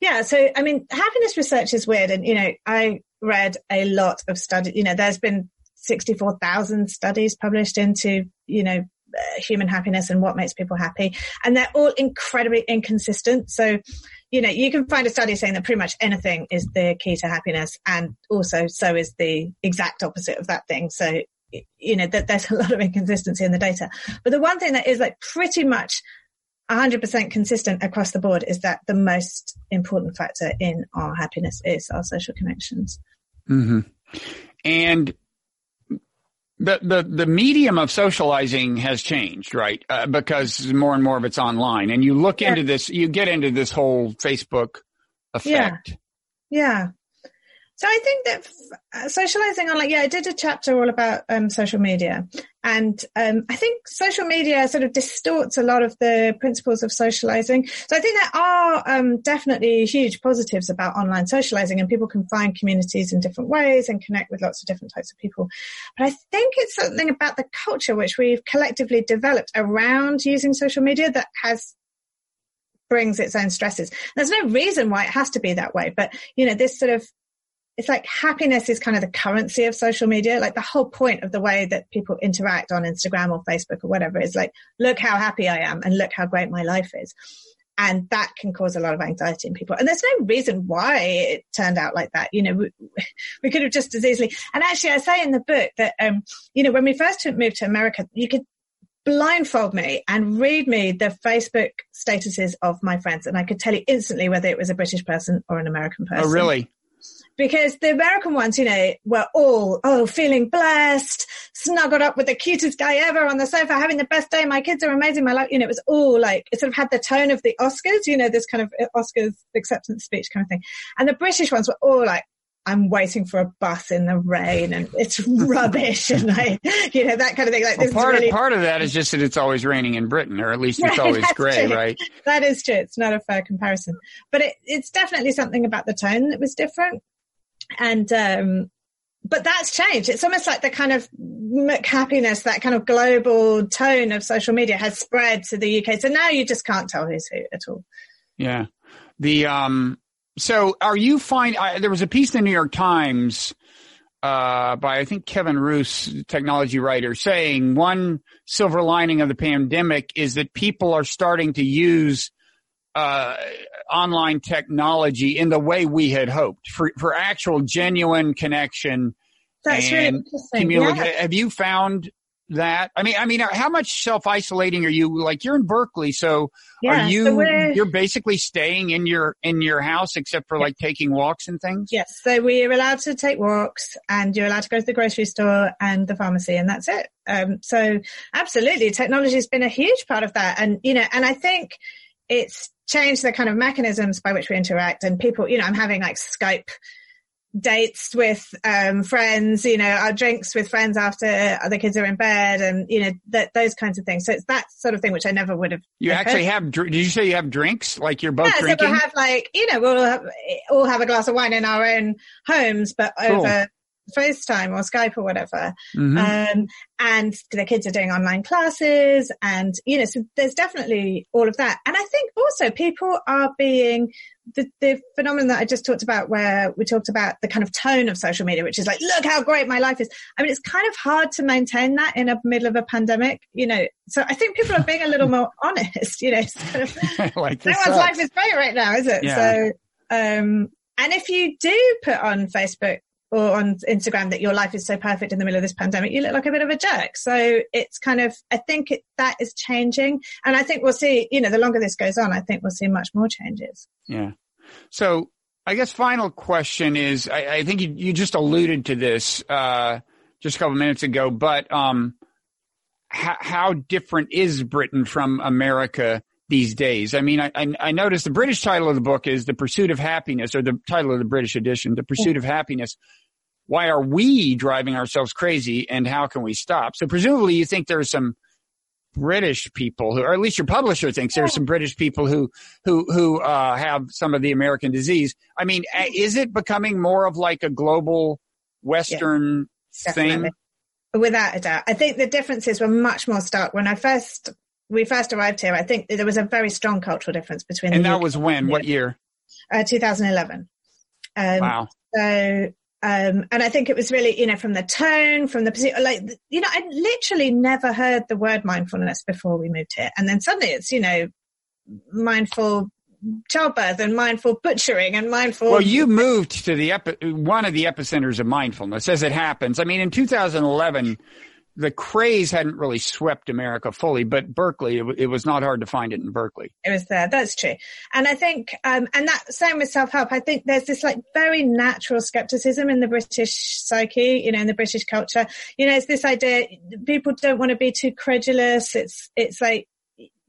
Yeah. So, happiness research is weird. And, I read a lot of studies, there's been 64,000 studies published into, human happiness and what makes people happy, and they're all incredibly inconsistent. So you can find a study saying that pretty much anything is the key to happiness, and also so is the exact opposite of that thing. So that there's a lot of inconsistency in the data, but the one thing that is pretty much 100% consistent across the board is that the most important factor in our happiness is our social connections. And The medium of socializing has changed, right? Because more and more of it's online, and you look into this, you get into this whole Facebook effect. Yeah. So I think that socializing online, I did a chapter all about social media, and I think social media sort of distorts a lot of the principles of socializing. So I think there are definitely huge positives about online socializing, and people can find communities in different ways and connect with lots of different types of people. But I think it's something about the culture which we've collectively developed around using social media that brings its own stresses. And there's no reason why it has to be that way, but this sort of, it's like happiness is kind of the currency of social media. The whole point of the way that people interact on Instagram or Facebook or whatever is look how happy I am and look how great my life is. And that can cause a lot of anxiety in people. And there's no reason why it turned out like that. You know, we could have just as easily. And actually, I say in the book that, you know, when we first moved to America, you could blindfold me and read me the Facebook statuses of my friends. And I could tell you instantly whether it was a British person or an American person. Oh, really? Because the American ones, you know, were all, oh, feeling blessed, snuggled up with the cutest guy ever on the sofa, having the best day. My kids are amazing. My life, you know, it was all like, it sort of had the tone of the Oscars, you know, this kind of Oscars acceptance speech kind of thing. And the British ones were all like, I'm waiting for a bus in the rain and it's rubbish. And I, you know, that kind of thing. Like, well, this part, really... part of that is just that it's always raining in Britain, or at least it's always grey, right? That is true. It's not a fair comparison, but it's definitely something about the tone that was different. And, but that's changed. It's almost like the kind of happiness, that kind of global tone of social media has spread to the UK. So now you just can't tell who's who at all. Yeah. The, so are you finding – there was a piece in the New York Times by, I think, Kevin Roos, technology writer, saying one silver lining of the pandemic is that people are starting to use online technology in the way we had hoped for actual genuine connection. That's really interesting. Yeah. Have you found that? I mean, how much self-isolating are you? Like, you're in Berkeley, so yeah, you're basically staying in your house except for like taking walks and things? Yes. So we're allowed to take walks, and you're allowed to go to the grocery store and the pharmacy, and that's it. So absolutely, technology has been a huge part of that. And, you know, and I think it's changed the kind of mechanisms by which we interact, and people, you know, I'm having like Skype dates with friends, you know, our drinks with friends after other kids are in bed, and, you know, those kinds of things. So it's that sort of thing, which I never would have. You actually have, did you say you have drinks? Like, you're both drinking? Yeah, so we'll have like, you know, we'll all have a glass of wine in our own homes, but over FaceTime or Skype or whatever. Mm-hmm. And the kids are doing online classes, and, you know, so there's definitely all of that. And I think also people are being the phenomenon that I just talked about, where we talked about the kind of tone of social media, which is like, look how great my life is. I mean, it's kind of hard to maintain that in the middle of a pandemic, you know. So I think people are being a little more honest, you know, sort of, like, no one's life is great right now, is it? Yeah. So, and if you do put on Facebook or on Instagram that your life is so perfect in the middle of this pandemic, you look like a bit of a jerk. So it's kind of, I think that is changing. And I think we'll see, you know, the longer this goes on, I think we'll see much more changes. Yeah. So I guess final question is, I think you just alluded to this just a couple of minutes ago, but how different is Britain from America these days? I mean, I noticed the British title of the book is The Pursuit of Happiness, or the title of the British edition, The Pursuit of Happiness. Why are we driving ourselves crazy, and how can we stop? So presumably you think there are some British people who, or at least your publisher thinks there are some British people who have some of the American disease. I mean, is it becoming more of like a global Western thing? Without a doubt. I think the differences were much more stark. When we first arrived here, I think there was a very strong cultural difference between the UK was when? What year? 2011. Wow. So, and I think it was really, you know, from the tone, from the, like, you know, I literally never heard the word mindfulness before we moved here. And then suddenly it's, you know, mindful childbirth and mindful butchering and mindful. Well, you moved to one of the epicenters of mindfulness, as it happens. I mean, in 2011, the craze hadn't really swept America fully, but Berkeley, it was not hard to find it in Berkeley. It was there. That's true. And I think, and that same with self-help, I think there's this like very natural skepticism in the British psyche, you know, in the British culture. You know, it's this idea people don't want to be too credulous. It's like,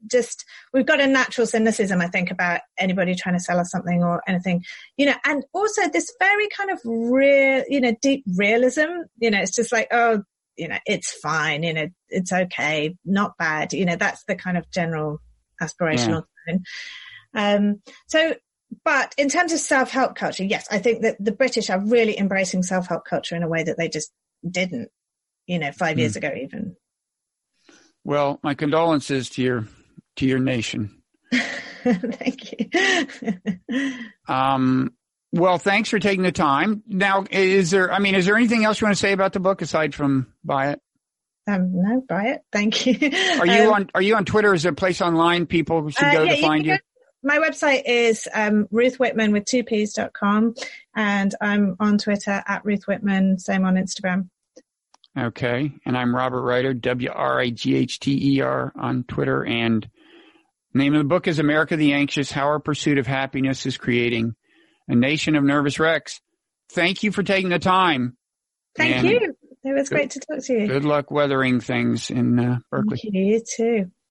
just, we've got a natural cynicism, I think, about anybody trying to sell us something or anything, you know, and also this very kind of real, you know, deep realism, you know, it's just like, oh, you know, it's fine, you know, it's okay, not bad. You know, that's the kind of general aspirational tone. So, but in terms of self-help culture, yes, I think that the British are really embracing self-help culture in a way that they just didn't, you know, 5 years ago even. Well, my condolences to your nation. Thank you. Well, thanks for taking the time. Now, is there anything else you want to say about the book aside from buy it? No, buy it. Thank you. Are you on Twitter? Is there a place online people should go to find you? my website is Ruth Whippman with 2Ps.com, and I'm on Twitter at Ruth Whippman, same on Instagram. Okay. And I'm Robert Writer, WRIGHTER on Twitter. And the name of the book is America the Anxious, How Our Pursuit of Happiness is Creating a Nation of Nervous Wrecks. Thank you for taking the time. Thank you. It was great to talk to you. Good luck weathering things in Berkeley. You too.